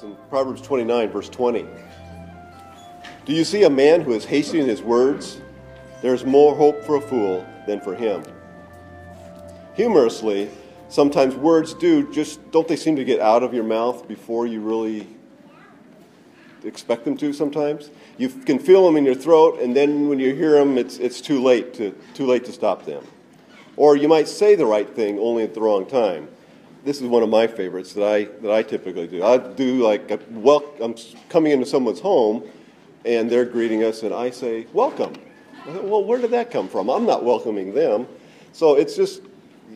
In Proverbs 29, verse 20. Do you see a man who is hasty in his words? There is more hope for a fool than for him. Humorously, sometimes words don't they seem to get out of your mouth before you really expect them to sometimes? You can feel them in your throat, and then when you hear them, it's too late to stop them. Or you might say the right thing only at the wrong time. This is one of my favorites that I typically do. I do I'm coming into someone's home, and they're greeting us, and I say, welcome. I thought, well, where did that come from? I'm not welcoming them. So it's just,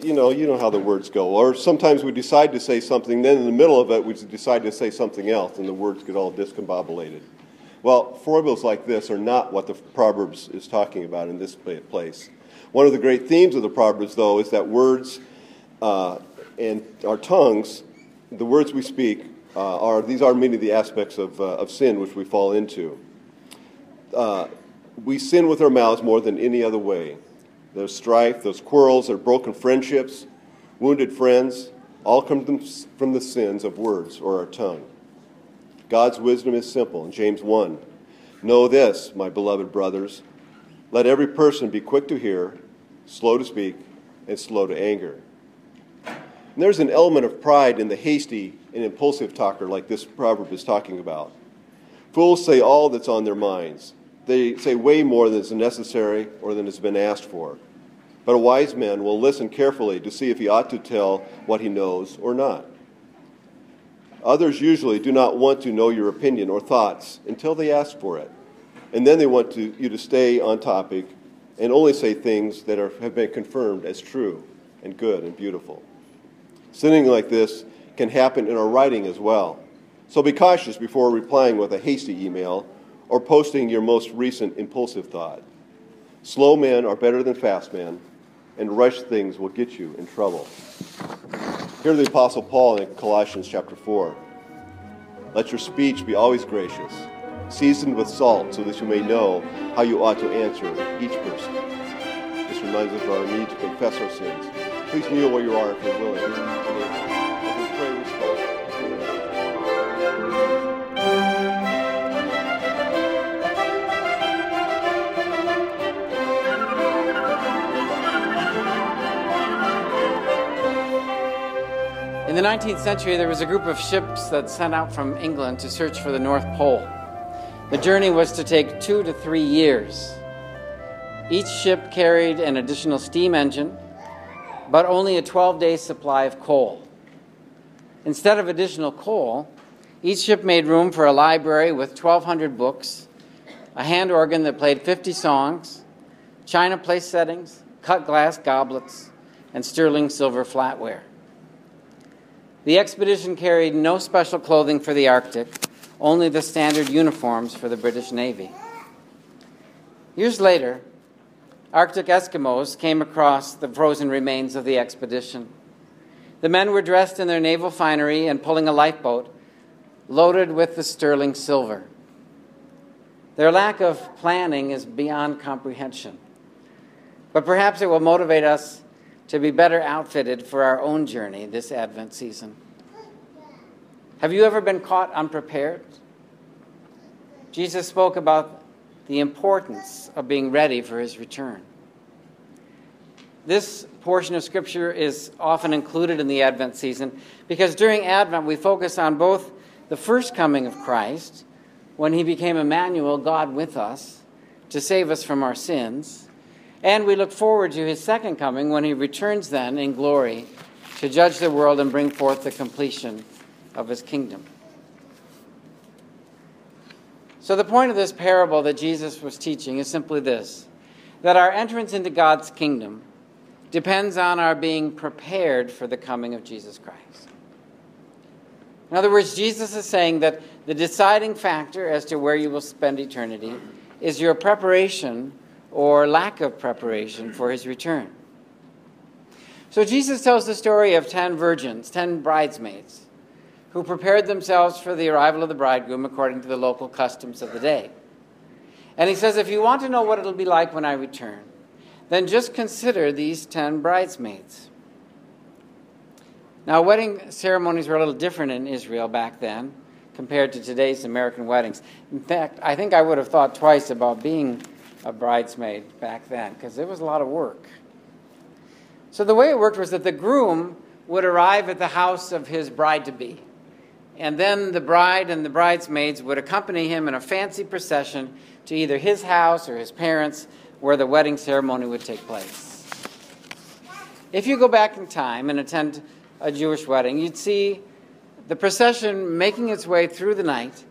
you know how the words go. Or sometimes we decide to say something, then in the middle of it, we decide to say something else, and the words get all discombobulated. Well, foibles like this are not what the Proverbs is talking about in this place. One of the great themes of the Proverbs, though, is that words... and our tongues, the words we speak, are many of the aspects of sin which we fall into. We sin with our mouths more than any other way. There's strife, those quarrels, there's broken friendships, wounded friends, all come from the sins of words or our tongue. God's wisdom is simple in James 1. Know this, my beloved brothers, let every person be quick to hear, slow to speak, and slow to anger. And there's an element of pride in the hasty and impulsive talker like this proverb is talking about. Fools say all that's on their minds. They say way more than is necessary or than has been asked for. But a wise man will listen carefully to see if he ought to tell what he knows or not. Others usually do not want to know your opinion or thoughts until they ask for it. And then they want you to stay on topic and only say things that have been confirmed as true and good and beautiful. Sinning like this can happen in our writing as well. So be cautious before replying with a hasty email or posting your most recent impulsive thought. Slow men are better than fast men, and rushed things will get you in trouble. Hear the Apostle Paul in Colossians chapter 4. Let your speech be always gracious, seasoned with salt, so that you may know how you ought to answer each person. This reminds us of our need to confess our sins. Please kneel where you are if you're willing. In the 19th century, there was a group of ships that sent out from England to search for the North Pole. The journey was to take 2 to 3 years. Each ship carried an additional steam engine, but only a 12-day supply of coal. Instead of additional coal, each ship made room for a library with 1,200 books, a hand organ that played 50 songs, china place settings, cut glass goblets, and sterling silver flatware. The expedition carried no special clothing for the Arctic, only the standard uniforms for the British Navy. Years later, Arctic Eskimos came across the frozen remains of the expedition. The men were dressed in their naval finery and pulling a lifeboat loaded with the sterling silver. Their lack of planning is beyond comprehension, but perhaps it will motivate us to be better outfitted for our own journey this Advent season. Have you ever been caught unprepared? Jesus spoke about the importance of being ready for his return. This portion of Scripture is often included in the Advent season because during Advent we focus on both the first coming of Christ, when he became Emmanuel, God with us, to save us from our sins, and we look forward to his second coming when he returns then in glory to judge the world and bring forth the completion of his kingdom. So the point of this parable that Jesus was teaching is simply this, that our entrance into God's kingdom depends on our being prepared for the coming of Jesus Christ. In other words, Jesus is saying that The deciding factor as to where you will spend eternity is your preparation or lack of preparation for his return. So Jesus tells the story of 10 virgins, 10 bridesmaids, who prepared themselves for the arrival of the bridegroom according to the local customs of the day. And he says, if you want to know what it'll be like when I return, then just consider these 10 bridesmaids. Now, wedding ceremonies were a little different in Israel back then compared to today's American weddings. In fact, I think I would have thought twice about being a bridesmaid back then, because it was a lot of work. So the way it worked was that the groom would arrive at the house of his bride-to-be, and then the bride and the bridesmaids would accompany him in a fancy procession to either his house or his parents, where the wedding ceremony would take place. If you go back in time and attend a Jewish wedding, you'd see the procession making its way through the night,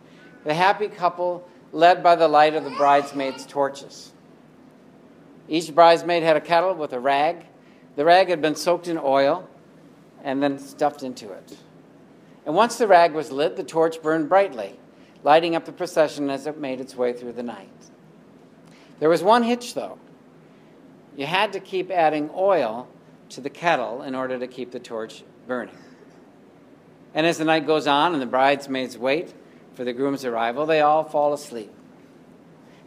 the happy couple led by the light of the bridesmaids' torches. Each bridesmaid had a kettle with a rag. The rag had been soaked in oil and then stuffed into it. And once the rag was lit, the torch burned brightly, lighting up the procession as it made its way through the night. There was one hitch, though. You had to keep adding oil to the kettle in order to keep the torch burning. And as the night goes on and the bridesmaids wait for the groom's arrival, they all fall asleep.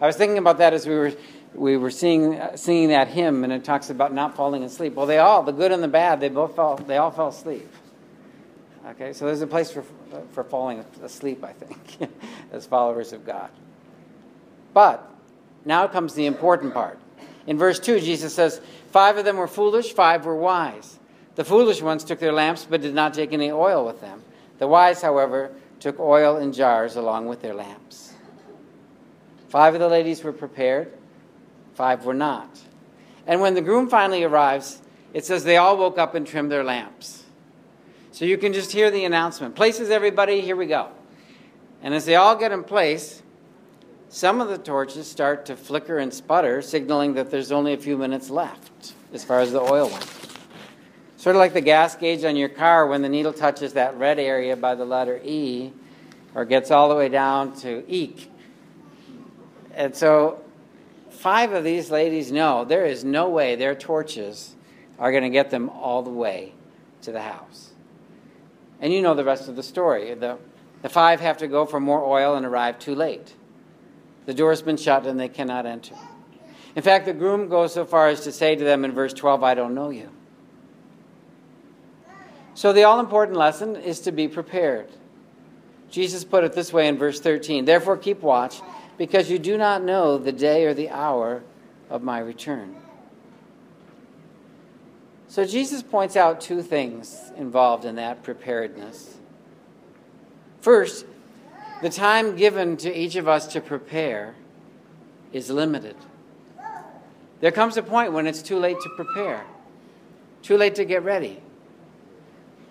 I was thinking about that as we were singing that hymn, and it talks about not falling asleep. Well, they all, the good and the bad, they all fell asleep. Okay, so there's a place for falling asleep, I think, as followers of God. But now comes the important part. In verse 2, Jesus says, 5 of them were foolish, 5 were wise. The foolish ones took their lamps but did not take any oil with them. The wise, however, took oil in jars along with their lamps. 5 of the ladies were prepared, 5 were not. And when the groom finally arrives, it says they all woke up and trimmed their lamps. So you can just hear the announcement. Places, everybody, here we go. And as they all get in place, some of the torches start to flicker and sputter, signaling that there's only a few minutes left as far as the oil went. Sort of like the gas gauge on your car when the needle touches that red area by the letter E, or gets all the way down to eek. And so 5 of these ladies know there is no way their torches are going to get them all the way to the house. And you know the rest of the story. The 5 have to go for more oil and arrive too late. The door's been shut and they cannot enter. In fact, the groom goes so far as to say to them in verse 12, I don't know you. So the all-important lesson is to be prepared. Jesus put it this way in verse 13, therefore keep watch, because you do not know the day or the hour of my return. So Jesus points out 2 things involved in that preparedness. First, the time given to each of us to prepare is limited. There comes a point when it's too late to prepare, too late to get ready.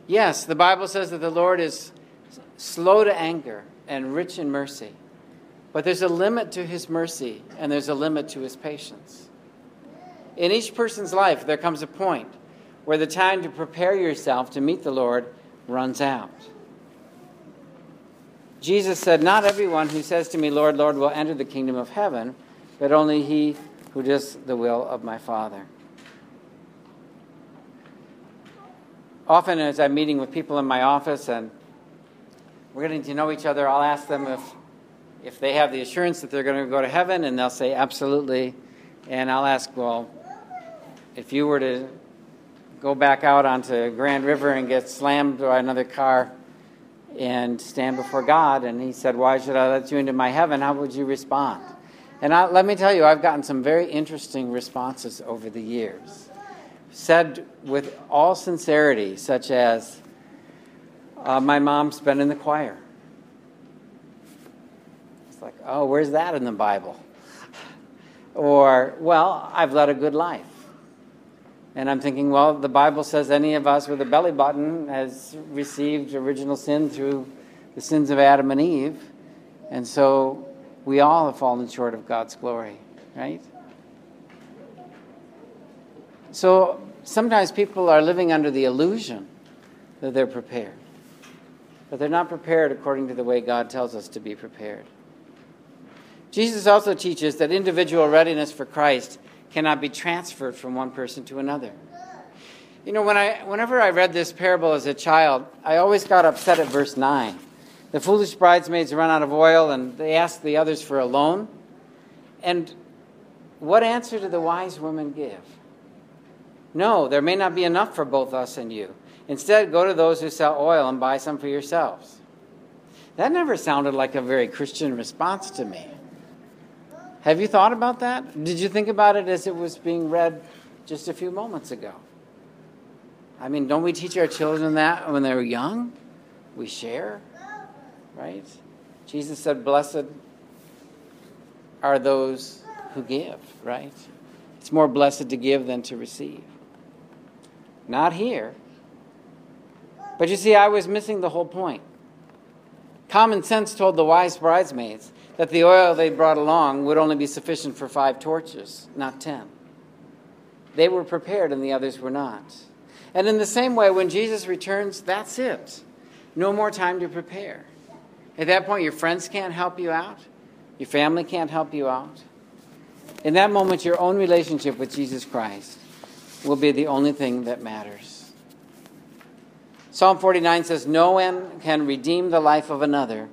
Yes, the Bible says that the Lord is slow to anger and rich in mercy, but there's a limit to his mercy and there's a limit to his patience. In each person's life, there comes a point where the time to prepare yourself to meet the Lord runs out. Jesus said, not everyone who says to me, Lord, Lord, will enter the kingdom of heaven, but only he who does the will of my Father. Often as I'm meeting with people in my office and we're getting to know each other, I'll ask them if they have the assurance that they're going to go to heaven, and they'll say, absolutely. And I'll ask, well, if you were to go back out onto Grand River and get slammed by another car and stand before God, and he said, why should I let you into my heaven? How would you respond? And let me tell you, I've gotten some very interesting responses over the years, said with all sincerity, such as, my mom's been in the choir. It's like, oh, where's that in the Bible? Or, well, I've led a good life. And I'm thinking, well, the Bible says any of us with a belly button has received original sin through the sins of Adam and Eve. And so we all have fallen short of God's glory, right? So sometimes people are living under the illusion that they're prepared. but they're not prepared according to the way God tells us to be prepared. Jesus also teaches that individual readiness for Christ cannot be transferred from one person to another. You know, whenever I read this parable as a child, I always got upset at verse 9. The foolish bridesmaids run out of oil, and they ask the others for a loan. And what answer do the wise women give? No, there may not be enough for both us and you. Instead, go to those who sell oil and buy some for yourselves. That never sounded like a very Christian response to me. Have you thought about that? Did you think about it as it was being read just a few moments ago? I mean, don't we teach our children that when they're young? We share, right? Jesus said, blessed are those who give, right? It's more blessed to give than to receive. Not here. But you see, I was missing the whole point. Common sense told the wise bridesmaids that the oil they brought along would only be sufficient for 5 torches, not 10. They were prepared and the others were not. And in the same way, when Jesus returns, that's it. No more time to prepare. At that point, your friends can't help you out. Your family can't help you out. In that moment, your own relationship with Jesus Christ will be the only thing that matters. Psalm 49 says, no one can redeem the life of another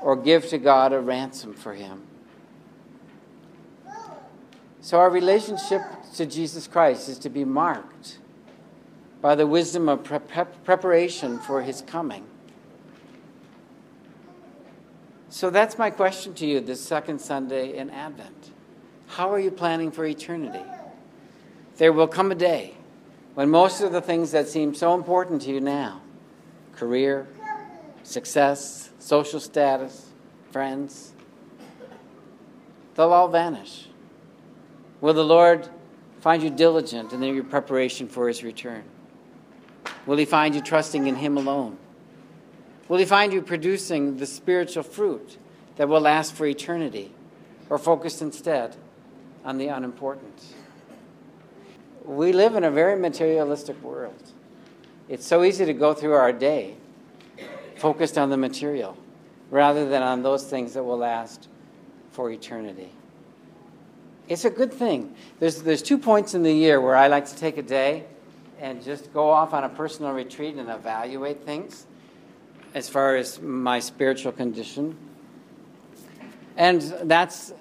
or give to God a ransom for him. So our relationship to Jesus Christ is to be marked by the wisdom of preparation for his coming. So that's my question to you this second Sunday in Advent. How are you planning for eternity? There will come a day when most of the things that seem so important to you now, career, success, social status, friends, they'll all vanish. Will the Lord find you diligent in your preparation for his return? Will he find you trusting in him alone? Will he find you producing the spiritual fruit that will last for eternity, or focused instead on the unimportant? We live in a very materialistic world. It's so easy to go through our day focused on the material rather than on those things that will last for eternity. It's a good thing. There's 2 points in the year where I like to take a day and just go off on a personal retreat and evaluate things as far as my spiritual condition. And that's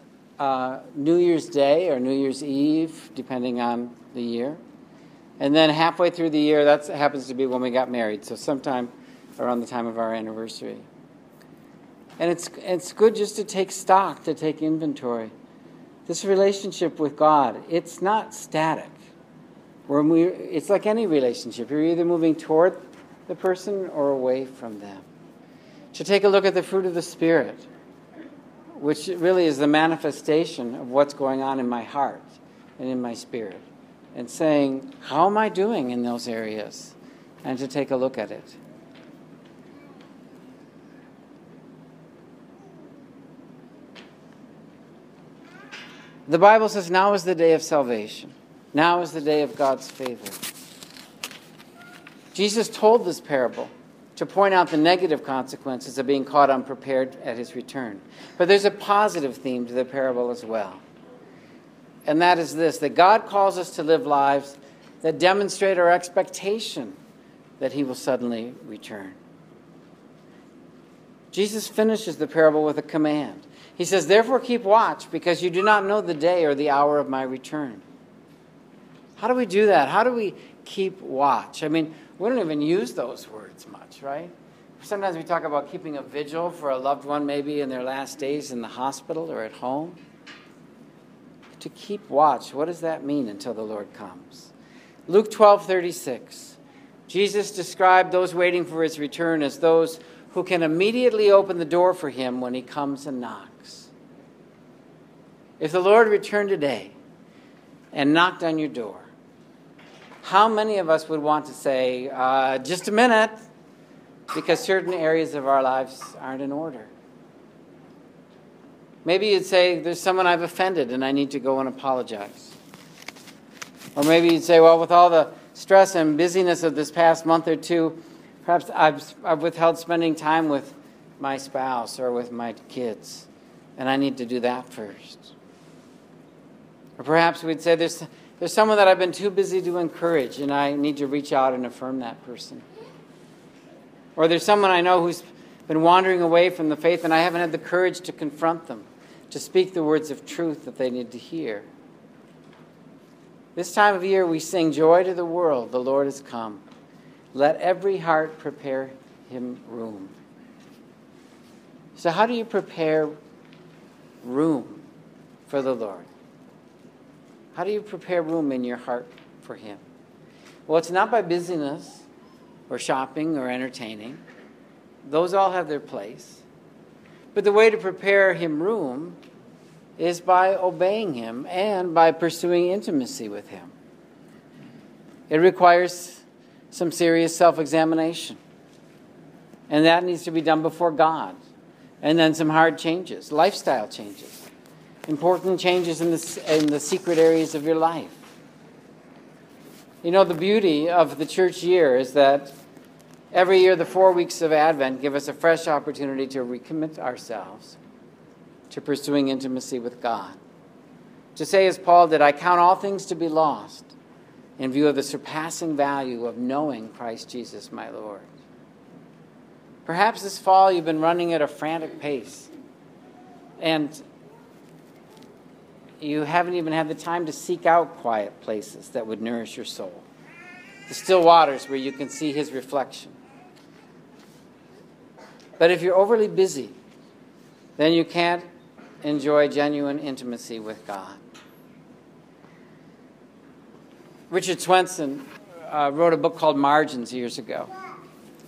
New Year's Day or New Year's Eve, depending on the year. And then halfway through the year, that happens to be when we got married, so sometime around the time of our anniversary. And it's good just to take stock, to take inventory. This relationship with God, it's not static. It's like any relationship. You're either moving toward the person or away from them. To take a look at the fruit of the Spirit, which really is the manifestation of what's going on in my heart and in my spirit, and saying, how am I doing in those areas? And to take a look at it. The Bible says, now is the day of salvation. Now is the day of God's favor. Jesus told this parable to point out the negative consequences of being caught unprepared at his return. But there's a positive theme to the parable as well. And that is this, that God calls us to live lives that demonstrate our expectation that he will suddenly return. Jesus finishes the parable with a command. He says, therefore keep watch, because you do not know the day or the hour of my return. How do we do that? How do we keep watch? I mean, we don't even use those words much, right? Sometimes we talk about keeping a vigil for a loved one maybe in their last days in the hospital or at home. To keep watch, what does that mean until the Lord comes? Luke 12:36. Jesus described those waiting for his return as those who can immediately open the door for him when he comes and knocks. If the Lord returned today and knocked on your door, how many of us would want to say, just a minute, because certain areas of our lives aren't in order? Maybe you'd say, there's someone I've offended and I need to go and apologize. Or maybe you'd say, well, with all the stress and busyness of this past month or two, Perhaps I've withheld spending time with my spouse or with my kids, and I need to do that first. Or perhaps we'd say there's someone that I've been too busy to encourage, and I need to reach out and affirm that person. Or there's someone I know who's been wandering away from the faith, and I haven't had the courage to confront them, to speak the words of truth that they need to hear. This time of year we sing, "Joy to the world, the Lord has come. Let every heart prepare him room." So how do you prepare room for the Lord? How do you prepare room in your heart for him? Well, it's not by busyness or shopping or entertaining. Those all have their place. But the way to prepare him room is by obeying him and by pursuing intimacy with him. It requires some serious self-examination. And that needs to be done before God. And then some hard changes, lifestyle changes, important changes in the secret areas of your life. You know, the beauty of the church year is that every year the 4 weeks of Advent give us a fresh opportunity to recommit ourselves to pursuing intimacy with God. To say, as Paul did, "I count all things to be lost in view of the surpassing value of knowing Christ Jesus my Lord." Perhaps this fall you've been running at a frantic pace and you haven't even had the time to seek out quiet places that would nourish your soul, the still waters where you can see his reflection. But if you're overly busy, then you can't enjoy genuine intimacy with God. Richard Swenson wrote a book called Margins years ago.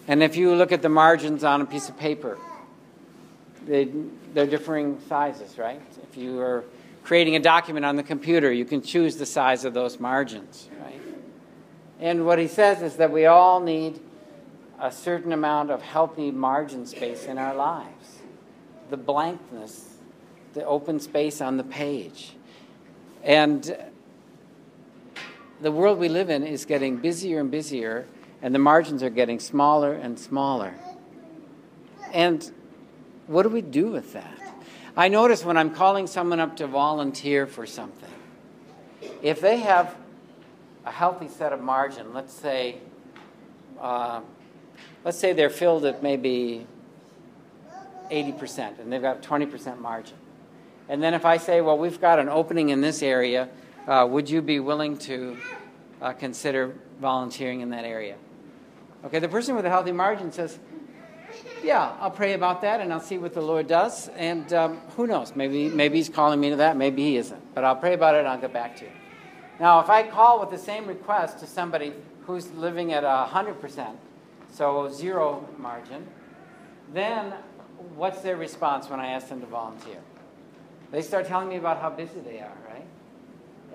And if you look at the margins on a piece of paper, they're differing sizes, right? If you are creating a document on the computer, you can choose the size of those margins, right? And what he says is that we all need a certain amount of healthy margin space in our lives. The blankness, the open space on the page. And the world we live in is getting busier and busier, and the margins are getting smaller and smaller. And what do we do with that? I notice when I'm calling someone up to volunteer for something, if they have a healthy set of margin, let's say they're filled at maybe 80% and they've got 20% margin. And then if I say, well, we've got an opening in this area, would you be willing to consider volunteering in that area? Okay, the person with a healthy margin says, yeah, I'll pray about that and I'll see what the Lord does. And who knows, maybe he's calling me to that, maybe he isn't. But I'll pray about it and I'll get back to you. Now, if I call with the same request to somebody who's living at 100%, so zero margin, then what's their response when I ask them to volunteer? They start telling me about how busy they are, right?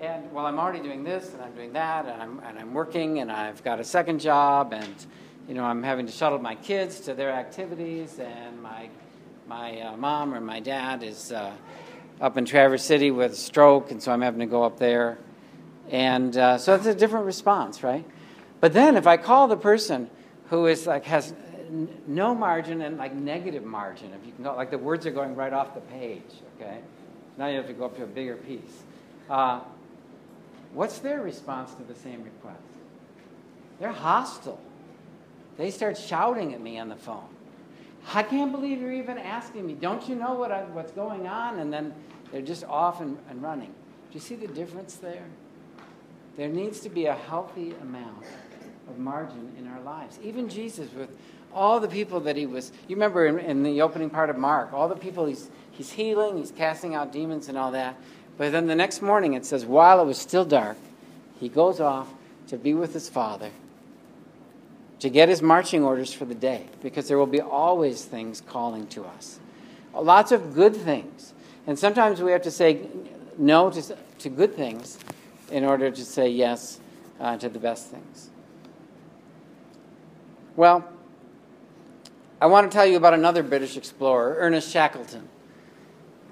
And, well, I'm already doing this, and I'm doing that, and I'm working, and I've got a second job, and, you know, I'm having to shuttle my kids to their activities, and my mom or my dad is up in Traverse City with a stroke, and so I'm having to go up there. And so it's a different response, right? But then if I call the person who is like has no margin and like negative margin, if you can go, like the words are going right off the page, okay? Now you have to go up to a bigger piece. What's their response to the same request? They're hostile. They start shouting at me on the phone. I can't believe you're even asking me. Don't you know what's going on? And then they're just off and running. Do you see the difference there? There needs to be a healthy amount of margin in our lives. Even Jesus, with all the people that he was, you remember in the opening part of Mark, all the people he's healing, he's casting out demons and all that. But then the next morning it says, while it was still dark, he goes off to be with his Father, to get his marching orders for the day, because there will be always things calling to us. Lots of good things. And sometimes we have to say no to good things in order to say yes to the best things. Well, I want to tell you about another British explorer, Ernest Shackleton.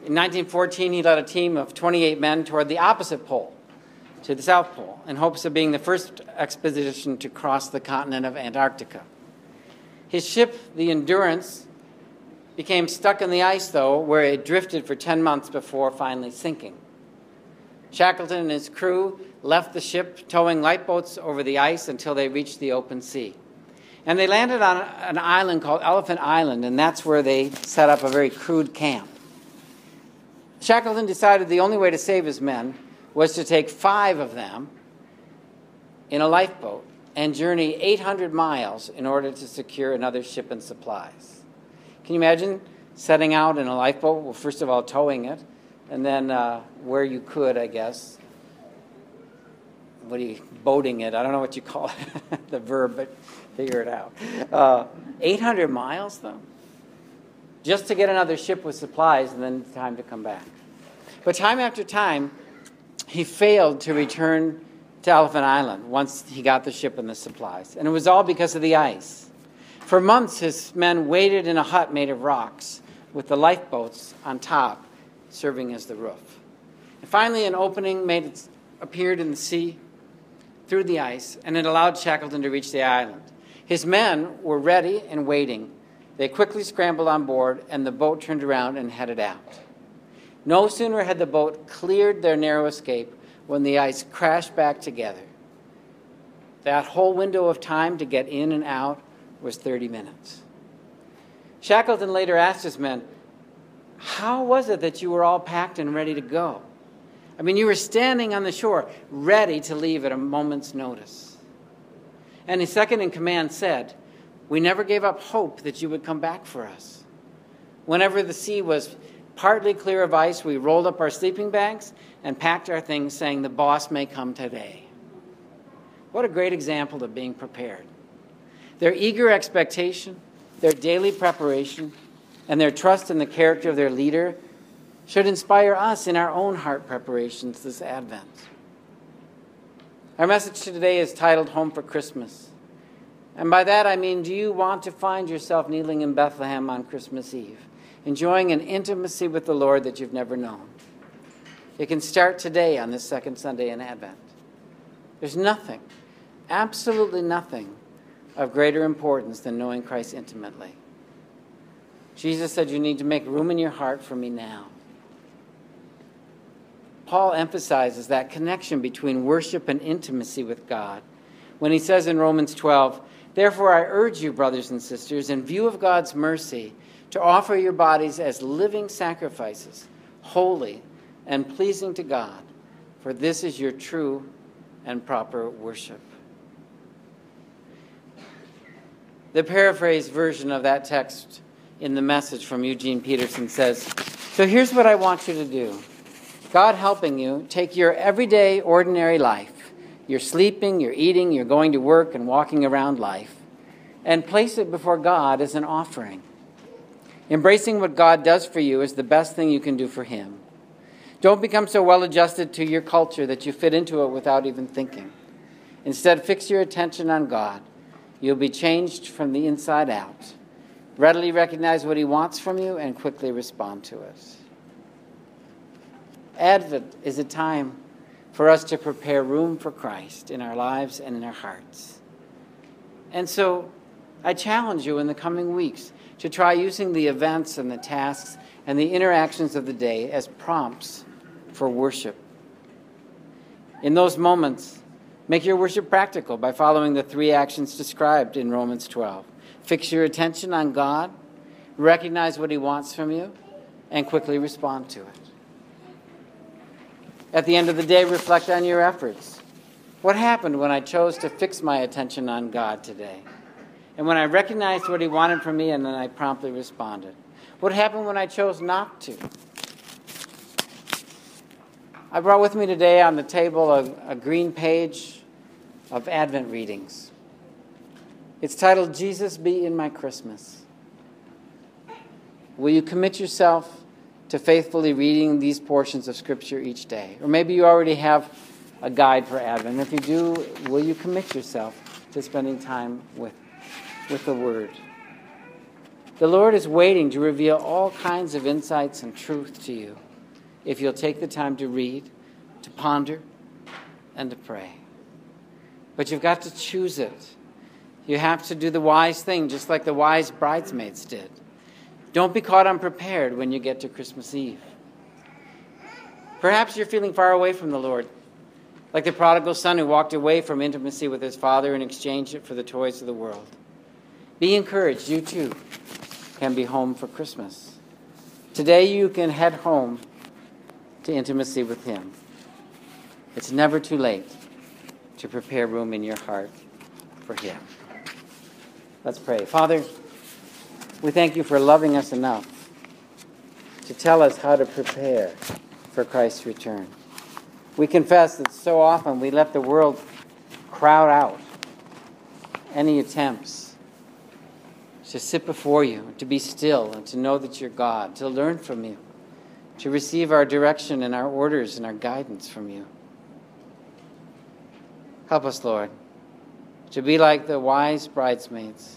In 1914, he led a team of 28 men toward the opposite pole, to the South Pole, in hopes of being the first expedition to cross the continent of Antarctica. His ship, the Endurance, became stuck in the ice, though, where it drifted for 10 months before finally sinking. Shackleton and his crew left the ship, towing lifeboats over the ice until they reached the open sea. And they landed on an island called Elephant Island, and that's where they set up a very crude camp. Shackleton decided the only way to save his men was to take 5 of them in a lifeboat and journey 800 miles in order to secure another ship and supplies. Can you imagine setting out in a lifeboat? Well, first of all, towing it, and then where you could, I guess. What are you, boating it? I don't know what you call it, the verb, but figure it out. 800 miles, though? Just to get another ship with supplies and then time to come back. But time after time, he failed to return to Elephant Island once he got the ship and the supplies. And it was all because of the ice. For months, his men waited in a hut made of rocks with the lifeboats on top, serving as the roof. And finally, an opening appeared in the sea through the ice, and it allowed Shackleton to reach the island. His men were ready and waiting. They quickly scrambled on board, and the boat turned around and headed out. No sooner had the boat cleared their narrow escape when the ice crashed back together. That whole window of time to get in and out was 30 minutes. Shackleton later asked his men, "How was it that you were all packed and ready to go? I mean, you were standing on the shore, ready to leave at a moment's notice." And his second-in-command said, "We never gave up hope that you would come back for us. Whenever the sea was partly clear of ice, we rolled up our sleeping bags and packed our things, saying, 'The boss may come today.'" What a great example of being prepared. Their eager expectation, their daily preparation, and their trust in the character of their leader should inspire us in our own heart preparations this Advent. Our message today is titled Home for Christmas. And by that I mean, do you want to find yourself kneeling in Bethlehem on Christmas Eve, enjoying an intimacy with the Lord that you've never known? It can start today on this second Sunday in Advent. There's nothing, absolutely nothing, of greater importance than knowing Christ intimately. Jesus said, "You need to make room in your heart for me now." Paul emphasizes that connection between worship and intimacy with God when he says in Romans 12, "Therefore I urge you, brothers and sisters, in view of God's mercy, to offer your bodies as living sacrifices, holy and pleasing to God, for this is your true and proper worship." The paraphrased version of that text in the Message from Eugene Peterson says, "So here's what I want you to do. God helping you, take your everyday, ordinary life, your sleeping, your eating, your going to work and walking around life, and place it before God as an offering. Embracing what God does for you is the best thing you can do for Him. Don't become so well adjusted to your culture that you fit into it without even thinking. Instead, fix your attention on God. You'll be changed from the inside out. Readily recognize what He wants from you and quickly respond to it." Advent is a time for us to prepare room for Christ in our lives and in our hearts. And so I challenge you in the coming weeks to try using the events and the tasks and the interactions of the day as prompts for worship. In those moments, make your worship practical by following the 3 actions described in Romans 12. Fix your attention on God, recognize what He wants from you, and quickly respond to it. At the end of the day, reflect on your efforts. What happened when I chose to fix my attention on God today? And when I recognized what He wanted from me and then I promptly responded? What happened when I chose not to? I brought with me today on the table a green page of Advent readings. It's titled, "Jesus Be in My Christmas." Will you commit yourself to faithfully reading these portions of Scripture each day? Or maybe you already have a guide for Advent. If you do, will you commit yourself to spending time with the Word? The Lord is waiting to reveal all kinds of insights and truth to you if you'll take the time to read, to ponder, and to pray. But you've got to choose it. You have to do the wise thing, just like the wise bridesmaids did. Don't be caught unprepared when you get to Christmas Eve. Perhaps you're feeling far away from the Lord, like the prodigal son who walked away from intimacy with his father and exchanged it for the toys of the world. Be encouraged. You too can be home for Christmas. Today you can head home to intimacy with him. It's never too late to prepare room in your heart for him. Let's pray. Father, we thank you for loving us enough to tell us how to prepare for Christ's return. We confess that so often we let the world crowd out any attempts to sit before you, to be still, and to know that you're God, to learn from you, to receive our direction and our orders and our guidance from you. Help us, Lord, to be like the wise bridesmaids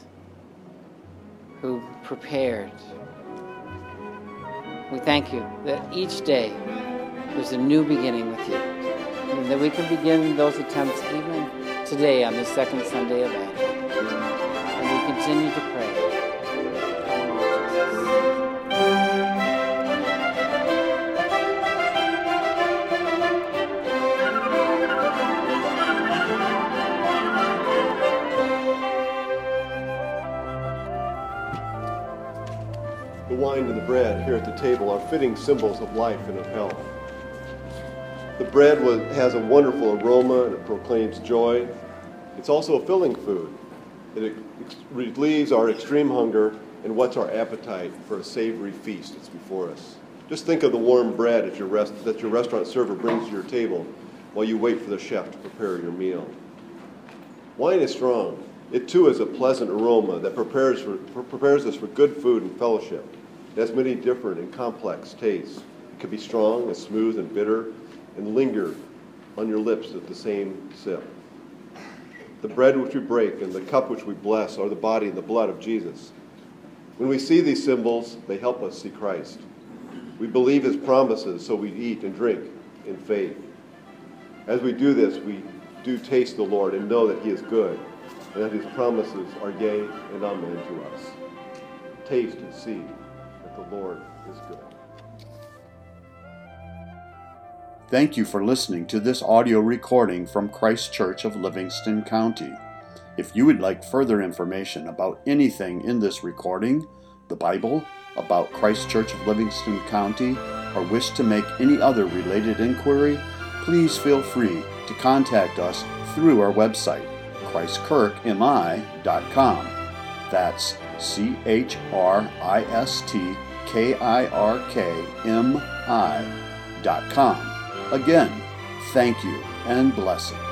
who prepared. We thank you that each day there's a new beginning with you, and that we can begin those attempts even today on the second Sunday of Advent. And we continue to pray. The wine and the bread here at the table are fitting symbols of life and of health. The bread has a wonderful aroma and it proclaims joy. It's also a filling food. It relieves our extreme hunger and whets our appetite for a savory feast that's before us. Just think of the warm bread at that your restaurant server brings to your table while you wait for the chef to prepare your meal. Wine is strong. It too is a pleasant aroma that prepares us for good food and fellowship. It has many different and complex tastes. It can be strong and smooth and bitter and linger on your lips at the same sip. The bread which we break and the cup which we bless are the body and the blood of Jesus. When we see these symbols, they help us see Christ. We believe his promises, so we eat and drink in faith. As we do this, we do taste the Lord and know that he is good and that his promises are yea and amen to us. Taste and see the Lord is good. Thank you for listening to this audio recording from Christ Church of Livingston County. If you would like further information about anything in this recording, the Bible, about Christ Church of Livingston County, or wish to make any other related inquiry, please feel free to contact us through our website, ChristKirkMI.com. That's ChristKirkMI.com. Again, thank you and blessings.